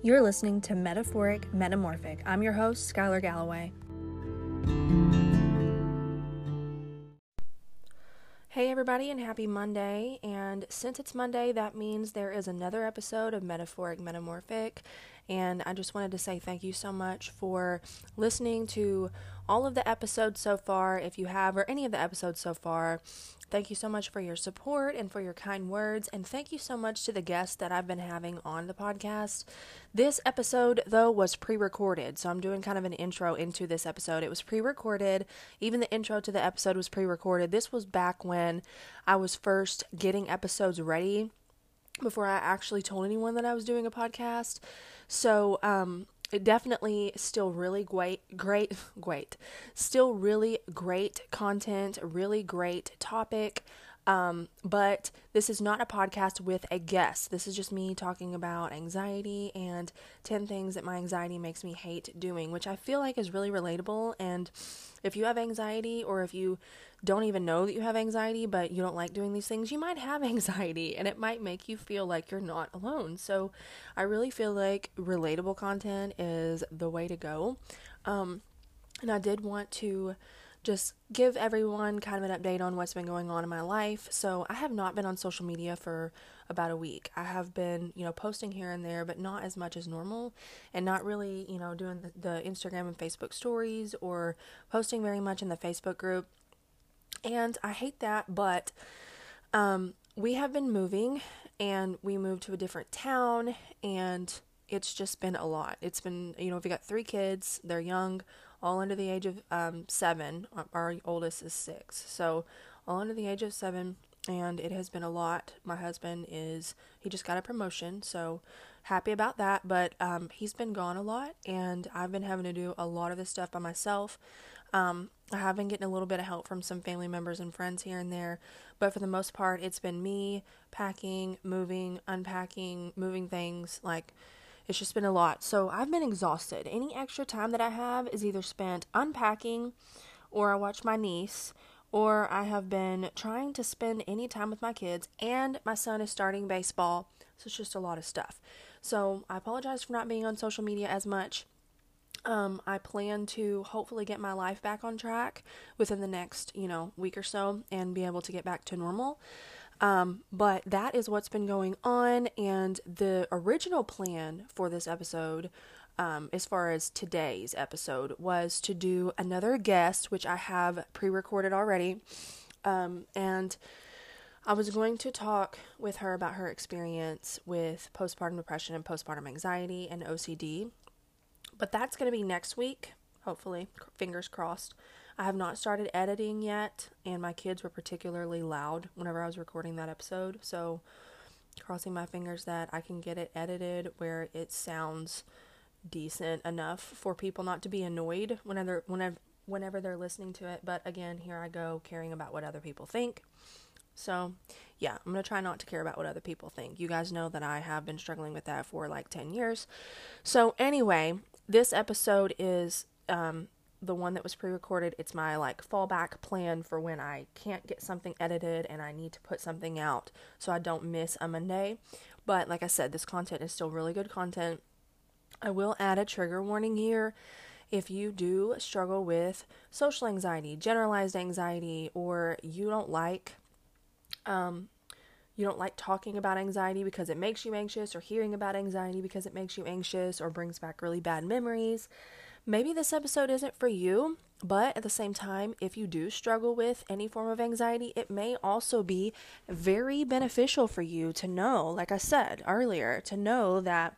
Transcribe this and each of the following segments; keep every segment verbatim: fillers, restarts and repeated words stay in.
You're listening to Metaphoric Metamorphic. I'm your host, Skylar Galloway. Hey everybody, and happy Monday. And since it's Monday, that means there is another episode of Metaphoric Metamorphic. And I just wanted to say thank you so much for listening to all of the episodes so far, if you have, or any of the episodes so far. Thank you so much for your support and for your kind words, and thank you so much to the guests that I've been having on the podcast. This episode, though, was pre-recorded, so I'm doing kind of an intro into this episode. It was pre-recorded. Even the intro to the episode was pre-recorded. This was back when I was first getting episodes ready, before I actually told anyone that I was doing a podcast. So, um, it definitely still really great, great, great, still really great content, really great topic. Um, but this is not a podcast with a guest. This is just me talking about anxiety and ten things that my anxiety makes me hate doing, which I feel like is really relatable. And if you have anxiety, or if you don't even know that you have anxiety, but you don't like doing these things, you might have anxiety, and it might make you feel like you're not alone. So I really feel like relatable content is the way to go. Um, and I did want to just give everyone kind of an update on what's been going on in my life. So I have not been on social media for about a week. I have been, you know, posting here and there, but not as much as normal, and not really, you know, doing the, the Instagram and Facebook stories, or posting very much in the Facebook group. And I hate that, but um, we have been moving, and we moved to a different town, and it's just been a lot. It's been, you know, we got three kids, they're young, all under the age of um, seven. Our oldest is six. So all under the age of seven, and it has been a lot. My husband is, he just got a promotion, so happy about that, but um, he's been gone a lot, and I've been having to do a lot of this stuff by myself. Um, I have been getting a little bit of help from some family members and friends here and there, but for the most part, it's been me packing, moving, unpacking, moving things. Like, it's just been a lot. So I've been exhausted. Any extra time that I have is either spent unpacking, or I watch my niece, or I have been trying to spend any time with my kids, and my son is starting baseball. So it's just a lot of stuff. So I apologize for not being on social media as much. Um, I plan to hopefully get my life back on track within the next, you know, week or so, and be able to get back to normal. Um, but that is what's been going on. And the original plan for this episode, um, as far as today's episode, was to do another guest, which I have pre-recorded already. Um, and I was going to talk with her about her experience with postpartum depression and postpartum anxiety and O C D. But that's going to be next week, hopefully, fingers crossed. I have not started editing yet, and my kids were particularly loud whenever I was recording that episode, so crossing my fingers that I can get it edited where it sounds decent enough for people not to be annoyed whenever, whenever, whenever they're listening to it. But again, here I go caring about what other people think. So yeah, I'm going to try not to care about what other people think. You guys know that I have been struggling with that for like ten years. So anyway, this episode is um, the one that was pre-recorded. It's my like fallback plan for when I can't get something edited and I need to put something out so I don't miss a Monday. But like I said, this content is still really good content. I will add a trigger warning here. If you do struggle with social anxiety, generalized anxiety, or you don't like Um, you don't like talking about anxiety because it makes you anxious, or hearing about anxiety because it makes you anxious or brings back really bad memories, maybe this episode isn't for you. But at the same time, if you do struggle with any form of anxiety, it may also be very beneficial for you to know, like I said earlier, to know that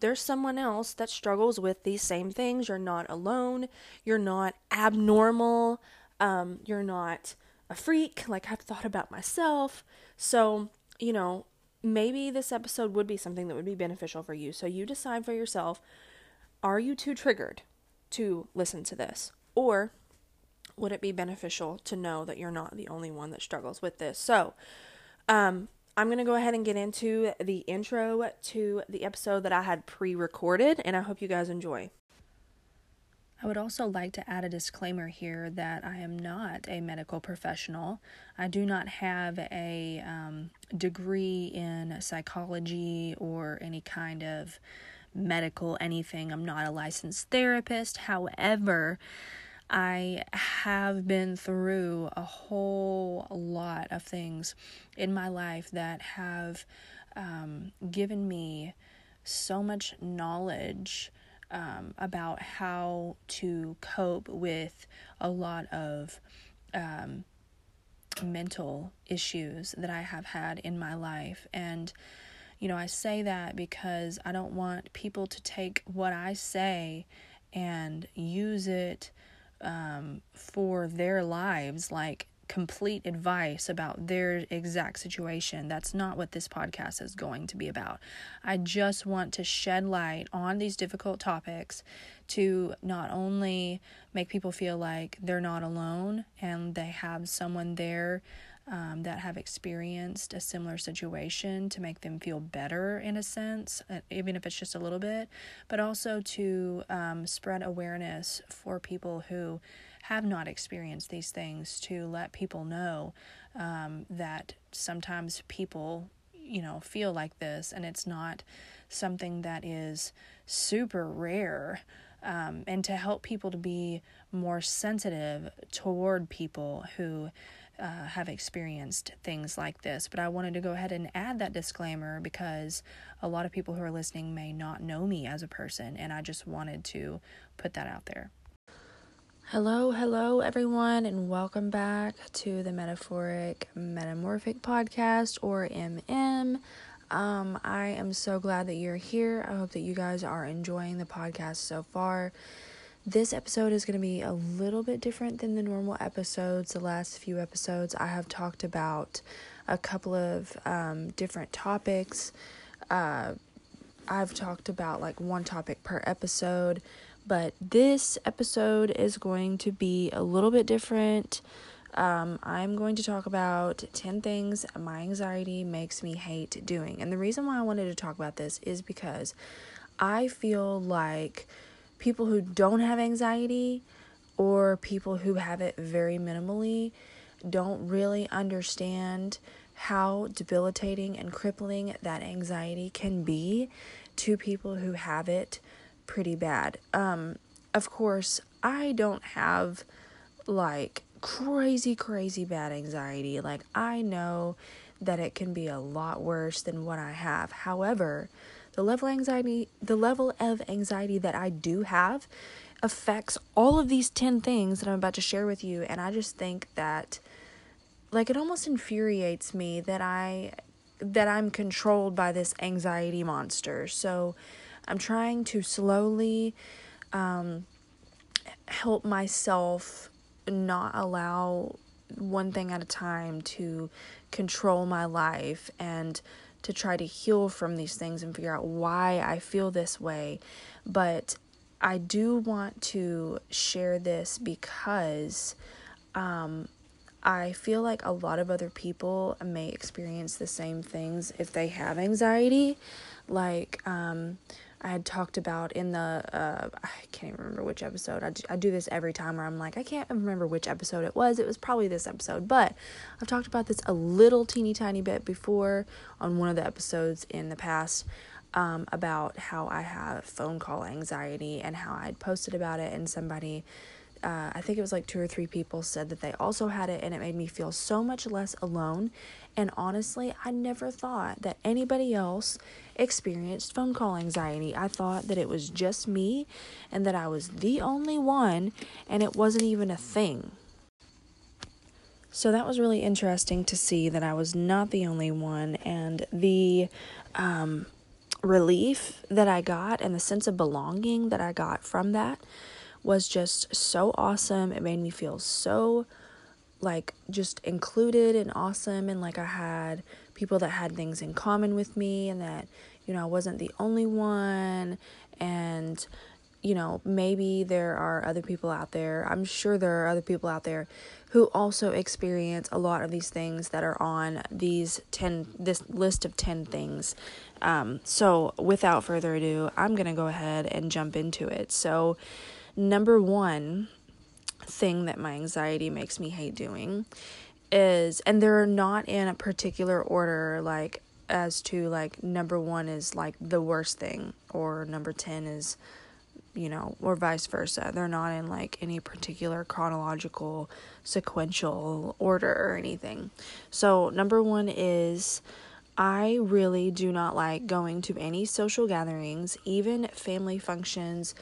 there's someone else that struggles with these same things. You're not alone. You're not abnormal. Um, you're not a freak, like I've thought about myself. So, you know, maybe this episode would be something that would be beneficial for you. So you decide for yourself, are you too triggered to listen to this? Or would it be beneficial to know that you're not the only one that struggles with this? So, um, I'm going to go ahead and get into the intro to the episode that I had pre-recorded, and I hope you guys enjoy. I would also like to add a disclaimer here that I am not a medical professional. I do not have a um, degree in psychology or any kind of medical anything. I'm not a licensed therapist. However, I have been through a whole lot of things in my life that have um, given me so much knowledge um, about how to cope with a lot of um, mental issues that I have had in my life. And, you know, I say that because I don't want people to take what I say and use it um, for their lives, like complete advice about their exact situation. That's not what this podcast is going to be about. I just want to shed light on these difficult topics to not only make people feel like they're not alone and they have someone there um, that have experienced a similar situation to make them feel better in a sense, even if it's just a little bit, but also to um, spread awareness for people who have not experienced these things, to let people know um, that sometimes people, you know, feel like this, and it's not something that is super rare, um, and to help people to be more sensitive toward people who uh, have experienced things like this. But I wanted to go ahead and add that disclaimer because a lot of people who are listening may not know me as a person, and I just wanted to put that out there. Hello, hello everyone, and welcome back to the Metaphoric Metamorphic podcast, or M M. Um, I am so glad that you're here. I hope that you guys are enjoying the podcast so far. This episode is going to be a little bit different than the normal episodes. The last few episodes, I have talked about a couple of um, different topics. Uh, I've talked about like one topic per episode. But this episode is going to be a little bit different. Um, I'm going to talk about ten things my anxiety makes me hate doing. And the reason why I wanted to talk about this is because I feel like people who don't have anxiety, or people who have it very minimally, don't really understand how debilitating and crippling that anxiety can be to people who have it pretty bad. Um, of course, I don't have like crazy, crazy bad anxiety. Like, I know that it can be a lot worse than what I have. However, the level of anxiety, the level of anxiety that I do have affects all of these ten things that I'm about to share with you. And I just think that, like, it almost infuriates me that I, that I'm controlled by this anxiety monster. So I'm trying to slowly um, help myself not allow one thing at a time to control my life, and to try to heal from these things and figure out why I feel this way. But I do want to share this because um, I feel like a lot of other people may experience the same things if they have anxiety. Like, um... I had talked about in the, uh, I can't even remember which episode. I do, I do this every time where I'm like, I can't remember which episode it was. It was probably this episode, but I've talked about this a little teeny tiny bit before on one of the episodes in the past, um, about how I have phone call anxiety and how I'd posted about it, and somebody, uh, I think it was like two or three people said that they also had it, and it made me feel so much less alone. And honestly, I never thought that anybody else experienced phone call anxiety. I thought that it was just me, and that I was the only one, and it wasn't even a thing. So that was really interesting to see that I was not the only one, and the um, relief that I got and the sense of belonging that I got from that was just so awesome. It made me feel so like just included and awesome, and like I had people that had things in common with me, and that, you know, I wasn't the only one, and, you know, maybe there are other people out there, I'm sure there are other people out there who also experience a lot of these things that are on these ten, this list of ten things. Um, so without further ado, I'm going to go ahead and jump into it. So number one thing that my anxiety makes me hate doing is, and they're not in a particular order, like as to, like, number one is, like, the worst thing, or number ten is, you know, or vice versa. They're not in, like, any particular chronological, sequential order or anything. So, number one is, I really do not like going to any social gatherings, even family functions,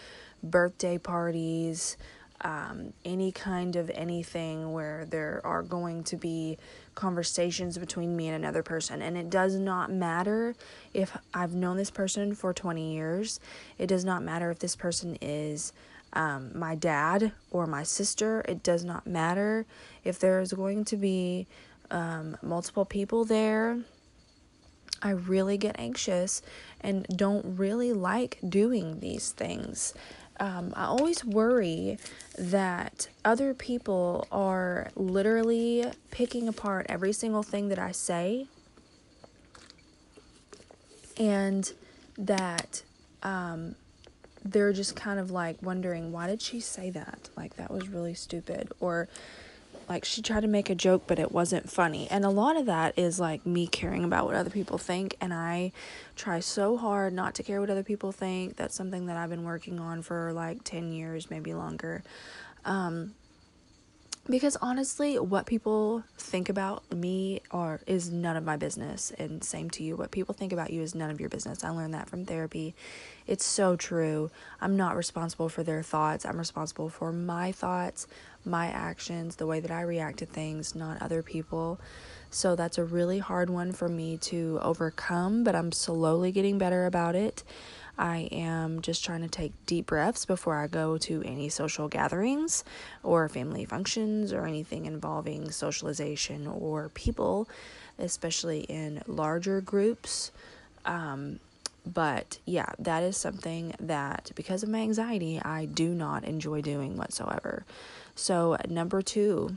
birthday parties, um, any kind of anything where there are going to be conversations between me and another person. And it does not matter if I've known this person for twenty years. It does not matter if this person is um, my dad or my sister. It does not matter if there's going to be um, multiple people there. I really get anxious and don't really like doing these things. Um, I always worry that other people are literally picking apart every single thing that I say, and that um, they're just kind of like wondering, why did she say that? Like, that was really stupid. Or, like, she tried to make a joke, but it wasn't funny. And a lot of that is, like, me caring about what other people think. And I try so hard not to care what other people think. That's something that I've been working on for, like, ten years, maybe longer. Um, because, honestly, what people think about me are, is none of my business. And same to you. What people think about you is none of your business. I learned that from therapy. It's so true. I'm not responsible for their thoughts. I'm responsible for my thoughts, my actions, the way that I react to things, not other people. So that's a really hard one for me to overcome, but I'm slowly getting better about it. I am just trying to take deep breaths before I go to any social gatherings or family functions or anything involving socialization or people, especially in larger groups. Um, but yeah, that is something that, because of my anxiety, I do not enjoy doing whatsoever. So number two,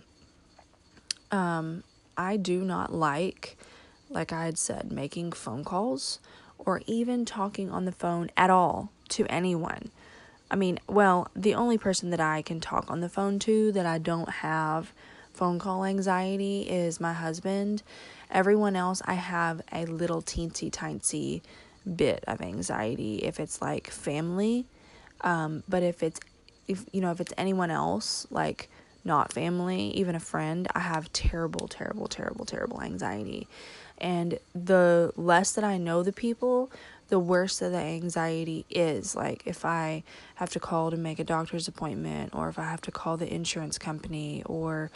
um, I do not like, like I had said, making phone calls or even talking on the phone at all to anyone. I mean, well, the only person that I can talk on the phone to that I don't have phone call anxiety is my husband. Everyone else, I have a little teensy tiny bit of anxiety if it's, like, family. Um, but if it's, if you know, if it's anyone else, like, not family, even a friend, I have terrible, terrible, terrible, terrible anxiety. And the less that I know the people, the worse that the anxiety is. Like, if I have to call to make a doctor's appointment, or if I have to call the insurance company, or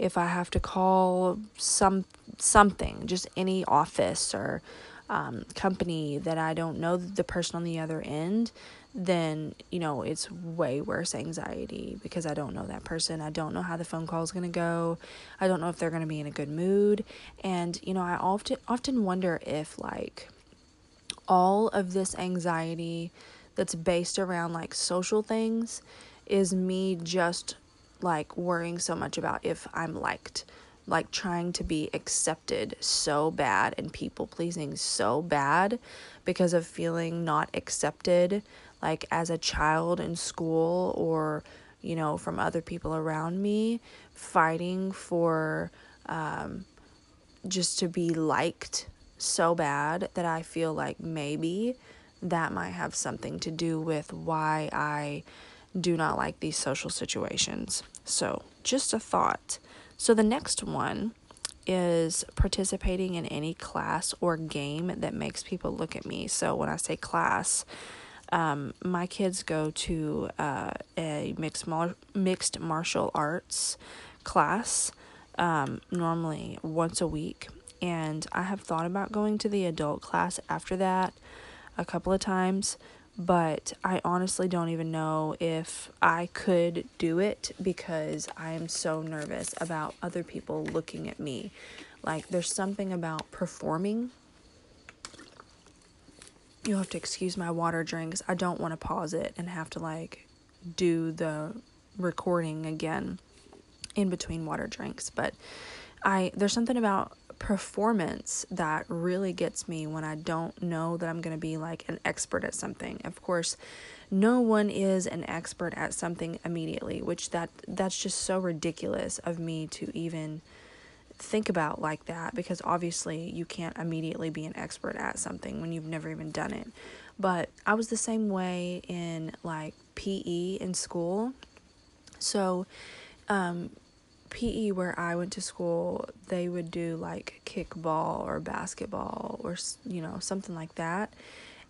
if I have to call some something, just any office or um, company that I don't know the person on the other end, then, you know, it's way worse anxiety because I don't know that person. I don't know how the phone call is going to go. I don't know if they're going to be in a good mood. And, you know, I often often wonder if, like, all of this anxiety that's based around, like, social things is me just, like, worrying so much about if I'm liked, like, trying to be accepted so bad and people pleasing so bad because of feeling not accepted, like, as a child in school, or, you know, from other people around me, fighting for um, just to be liked so bad that I feel like maybe that might have something to do with why I do not like these social situations. So, just a thought. So the next one is participating in any class or game that makes people look at me. So when I say class, um, my kids go to uh, a mixed mar- mixed martial arts class um, normally once a week. And I have thought about going to the adult class after that a couple of times, but I honestly don't even know if I could do it because I am so nervous about other people looking at me. Like, there's something about performing. You'll have to excuse my water drink because I don't want to pause it and have to, like, do the recording again in between water drinks. But I there's something about performance that really gets me when I don't know that I'm going to be, like, an expert at something. Of course, no one is an expert at something immediately, which that that's just so ridiculous of me to even think about like that, because obviously you can't immediately be an expert at something when you've never even done it. But I was the same way in like P E in school. So um P E where I went to school, they would do like kickball or basketball or, you know, something like that.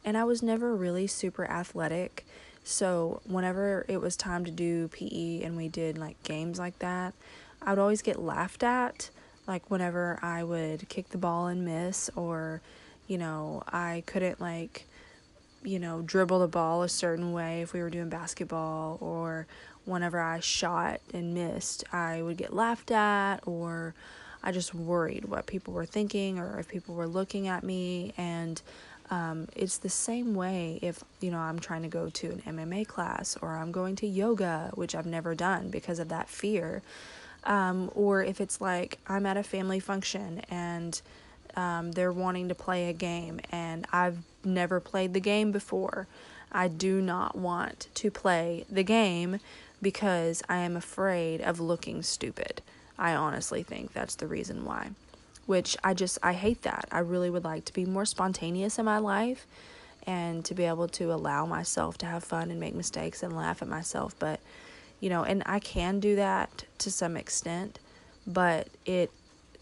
And I was never really super athletic. So whenever it was time to do P E and we did like games like that, I would always get laughed at. Like whenever I would kick the ball and miss, or, you know, I couldn't like, you know, dribble the ball a certain way if we were doing basketball, or whenever I shot and missed, I would get laughed at, or I just worried what people were thinking or if people were looking at me. And um, it's the same way if, you know, I'm trying to go to an M M A class, or I'm going to yoga, which I've never done because of that fear. Um, or if it's like I'm at a family function and um, they're wanting to play a game and I've never played the game before. I do not want to play the game because I am afraid of looking stupid. I honestly think that's the reason why, which I just, I hate that. I really would like to be more spontaneous in my life and to be able to allow myself to have fun and make mistakes and laugh at myself. But, you know, and I can do that to some extent, but it,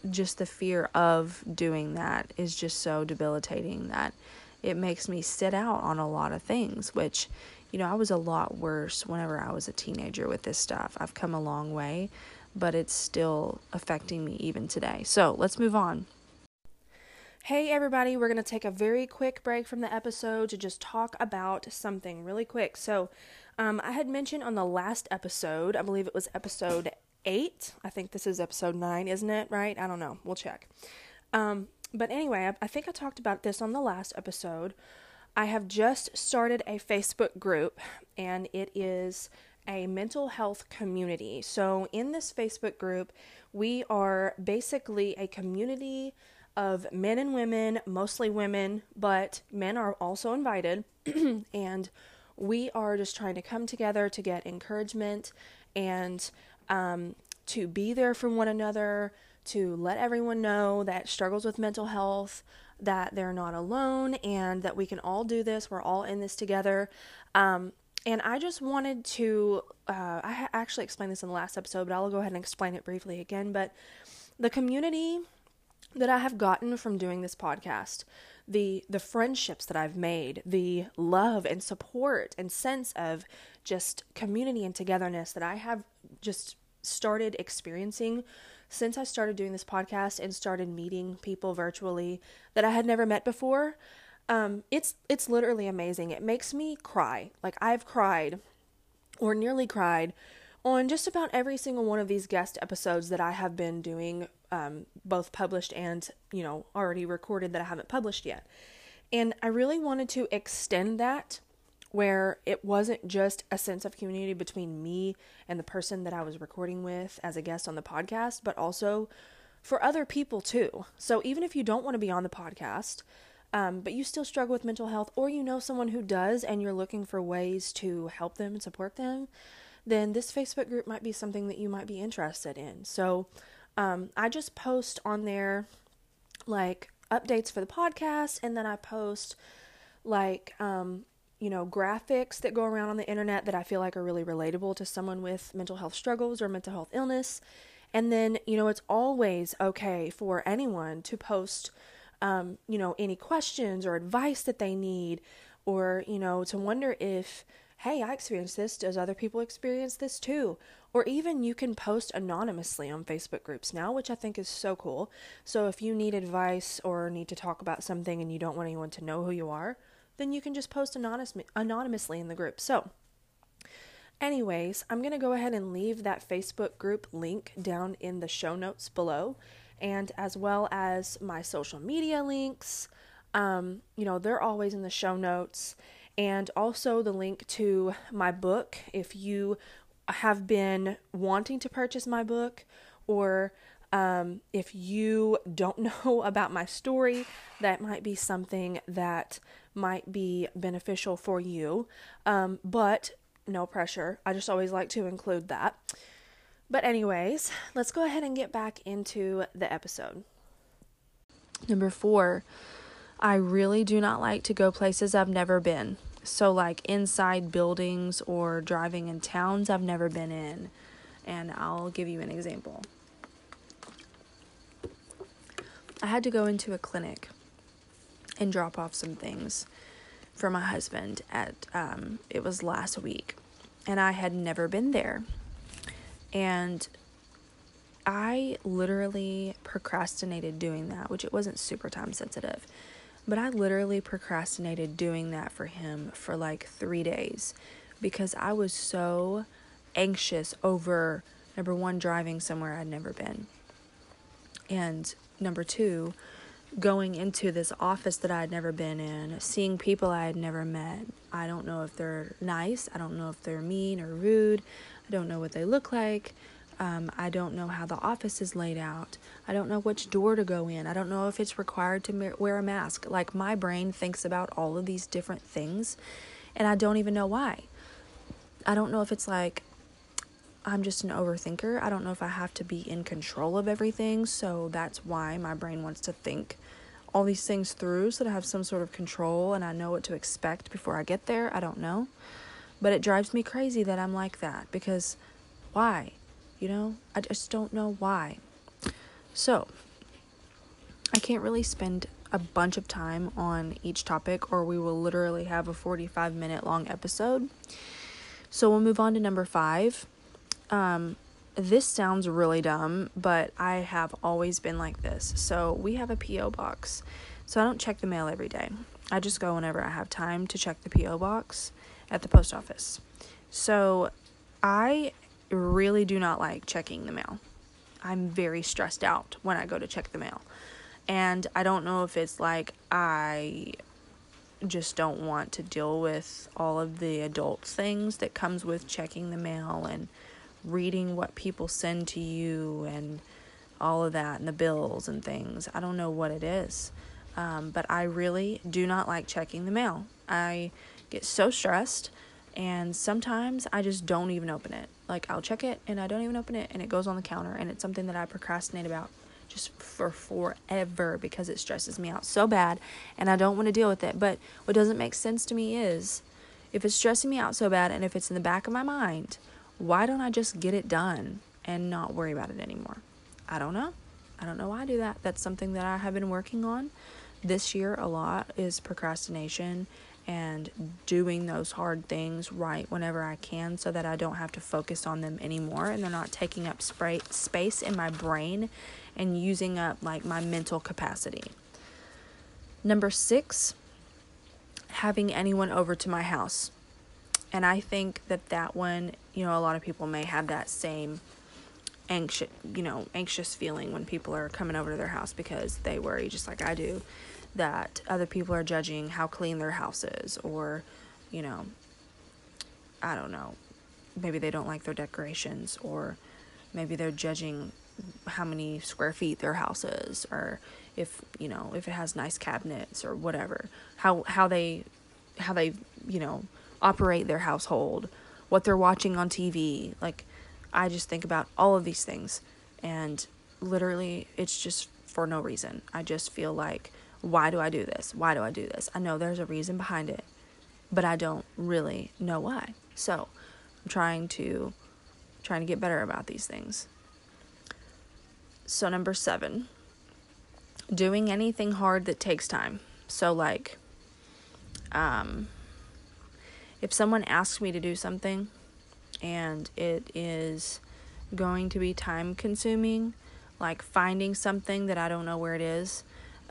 just the fear of doing that is just so debilitating that it makes me sit out on a lot of things, which, you know, I was a lot worse whenever I was a teenager with this stuff. I've come a long way, but it's still affecting me even today. So let's move on. Hey everybody, we're going to take a very quick break from the episode to just talk about something really quick. So um, I had mentioned on the last episode, I believe it was episode eight. I think this is episode nine, isn't it? Right? I don't know. We'll check. Um, But anyway, I think I talked about this on the last episode. I have just started a Facebook group, and it is a mental health community. So in this Facebook group, we are basically a community of men and women, mostly women, but men are also invited. And we are just trying to come together to get encouragement and um, to be there for one another, to let everyone know that struggles with mental health, that they're not alone, and that we can all do this. We're all in this together. Um, and I just wanted to, uh, I actually explained this in the last episode, but I'll go ahead and explain it briefly again. But the community that I have gotten from doing this podcast, the, the friendships that I've made, the love and support and sense of just community and togetherness that I have just started experiencing since I started doing this podcast and started meeting people virtually that I had never met before. Um, it's, it's literally amazing. It makes me cry. Like I've cried or nearly cried on just about every single one of these guest episodes that I have been doing, um, both published and, you know, already recorded that I haven't published yet. And I really wanted to extend that where it wasn't just a sense of community between me and the person that I was recording with as a guest on the podcast, but also for other people too. So even if you don't want to be on the podcast, um, but you still struggle with mental health, or you know someone who does and you're looking for ways to help them and support them, then this Facebook group might be something that you might be interested in. So um, I just post on there like updates for the podcast, and then I post like... Um, you know, graphics that go around on the internet that I feel like are really relatable to someone with mental health struggles or mental health illness. And then, you know, it's always okay for anyone to post, um, you know, any questions or advice that they need, or, you know, to wonder if, hey, I experienced this. Does other people experience this too? Or even you can post anonymously on Facebook groups now, which I think is so cool. So if you need advice or need to talk about something and you don't want anyone to know who you are, then you can just post anonymous, anonymously in the group. So anyways, I'm going to go ahead and leave that Facebook group link down in the show notes below, and as well as my social media links. Um, you know, they're always in the show notes, and also the link to my book. If you have been wanting to purchase my book, or um, if you don't know about my story, that might be something that might be beneficial for you, um, but no pressure. I just always like to include that. But anyways, let's go ahead and get back into the episode. Number four, I really do not like to go places I've never been. So like inside buildings or driving in towns I've never been in. And I'll give you an example. I had to go into a clinic and drop off some things for my husband at, um, it was last week, and I had never been there. And I literally procrastinated doing that, which it wasn't super time sensitive, but I literally procrastinated doing that for him for like three days because I was so anxious over, number one, driving somewhere I'd never been, and number two, going into this office that I had never been in, seeing people I had never met. I don't know if they're nice. I don't know if they're mean or rude. I don't know what they look like. Um, I don't know how the office is laid out. I don't know which door to go in. I don't know if it's required to wear a mask. Like, my brain thinks about all of these different things, and I don't even know why. I don't know if it's like I'm just an overthinker. I don't know if I have to be in control of everything, so that's why my brain wants to think all these things through so that I have some sort of control and I know what to expect before I get there. I don't know. But it drives me crazy that I'm like that, because why? You know, I just don't know why. So I can't really spend a bunch of time on each topic or we will literally have a forty-five minute long episode. So we'll move on to number five. Um, this sounds really dumb, but I have always been like this. So we have a P O box. So I don't check the mail every day. I just go whenever I have time to check the P O box at the post office. So I really do not like checking the mail. I'm very stressed out when I go to check the mail. And I don't know if it's like I just don't want to deal with all of the adult things that comes with checking the mail and reading what people send to you and all of that and the bills and things. I don't know what it is, um, but I really do not like checking the mail. I get so stressed, and sometimes I just don't even open it. Like, I'll check it and I don't even open it, and it goes on the counter, and it's something that I procrastinate about just for forever because it stresses me out so bad and I don't want to deal with it. But what doesn't make sense to me is, if it's stressing me out so bad and if it's in the back of my mind, why don't I just get it done and not worry about it anymore? I don't know. I don't know why I do that. That's something that I have been working on this year a lot, is procrastination and doing those hard things right whenever I can so that I don't have to focus on them anymore and they're not taking up spray- space in my brain and using up like my mental capacity. Number six, having anyone over to my house. And I think that that one, you know, a lot of people may have that same anxious, you know, anxious feeling when people are coming over to their house, because they worry, just like I do, that other people are judging how clean their house is, or, you know, I don't know, maybe they don't like their decorations, or maybe they're judging how many square feet their house is, or if, you know, if it has nice cabinets or whatever, how, how they, how they, you know, operate their household, what they're watching on T V. Like, I just think about all of these things, and literally it's just for no reason. I just feel like, why do I do this? Why do I do this? I know there's a reason behind it, but I don't really know why. So I'm trying to trying to get better about these things. So number seven, doing anything hard that takes time. So like, um, if someone asks me to do something and it is going to be time consuming, like finding something that I don't know where it is,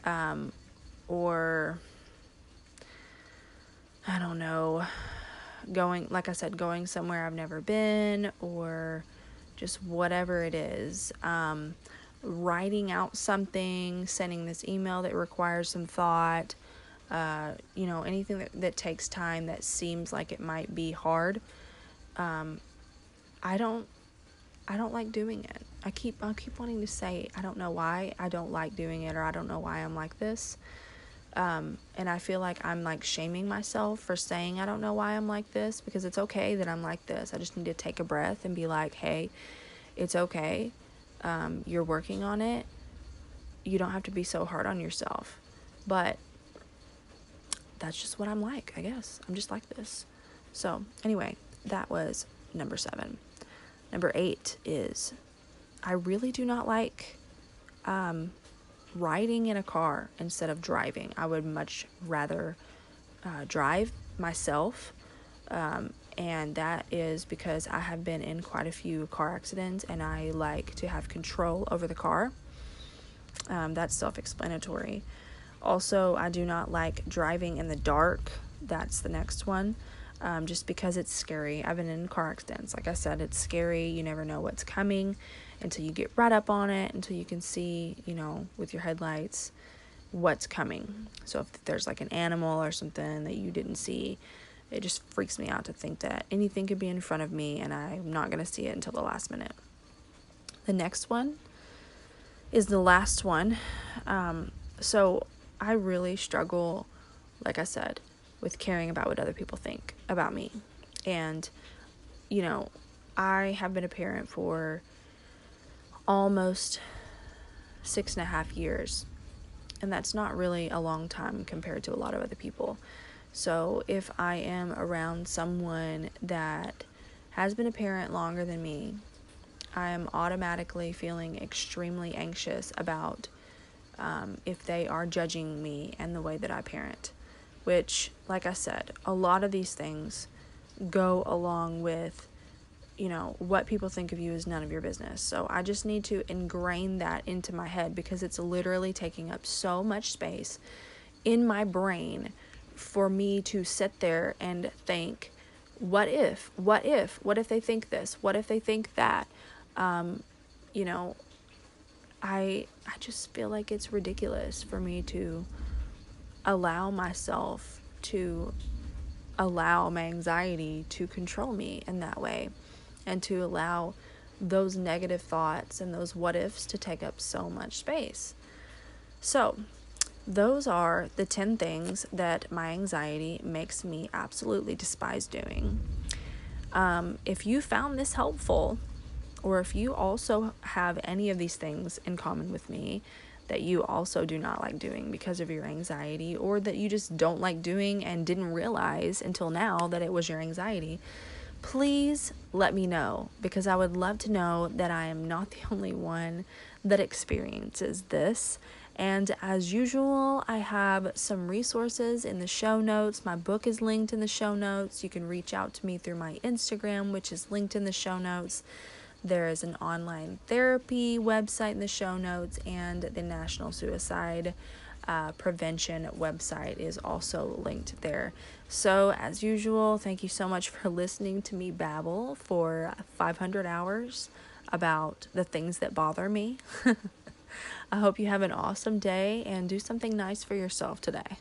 um, or I don't know, going, like I said, going somewhere I've never been, or just whatever it is, um, writing out something, sending this email that requires some thought, Uh, you know, anything that, that takes time that seems like it might be hard. Um, I don't, I don't like doing it. I keep, I keep wanting to say, I don't know why I don't like doing it, or I don't know why I'm like this. Um, and I feel like I'm like shaming myself for saying, I don't know why I'm like this, because it's okay that I'm like this. I just need to take a breath and be like, hey, It's okay. Um, you're working on it. You don't have to be so hard on yourself. But that's just what I'm like, I guess. I'm just like this. So anyway, that was number seven. Number eight is I really do not like um, riding in a car instead of driving. I would much rather uh, drive myself. Um, and that is because I have been in quite a few car accidents, and I like to have control over the car. Um, that's self-explanatory. Also, I do not like driving in the dark. That's the next one. Um, just because it's scary. I've been in car accidents. Like I said, it's scary. You never know what's coming until you get right up on it, until you can see, you know, with your headlights, what's coming. So if there's like an animal or something that you didn't see, it just freaks me out to think that anything could be in front of me and I'm not going to see it until the last minute. The next one is the last one. Um, so I really struggle, like I said, with caring about what other people think about me. And, you know, I have been a parent for almost six and a half years. And that's not really a long time compared to a lot of other people. So if I am around someone that has been a parent longer than me, I am automatically feeling extremely anxious about um, if they are judging me and the way that I parent. Which, like I said, a lot of these things go along with, you know, what people think of you is none of your business. So I just need to ingrain that into my head, because it's literally taking up so much space in my brain for me to sit there and think, what if, what if, what if they think this, what if they think that? Um, you know, I I just feel like it's ridiculous for me to allow myself to allow my anxiety to control me in that way, and to allow those negative thoughts and those what ifs to take up so much space. So those are the ten things that my anxiety makes me absolutely despise doing. Um, if you found this helpful, or if you also have any of these things in common with me, that you also do not like doing because of your anxiety, or that you just don't like doing and didn't realize until now that it was your anxiety, please let me know, because I would love to know that I am not the only one that experiences this. And as usual, I have some resources in the show notes. My book is linked in the show notes. You can reach out to me through my Instagram, which is linked in the show notes. There is an online therapy website in the show notes, and the National Suicide uh, Prevention website is also linked there. So, as usual, thank you so much for listening to me babble for five hundred hours about the things that bother me. I hope you have an awesome day and do something nice for yourself today.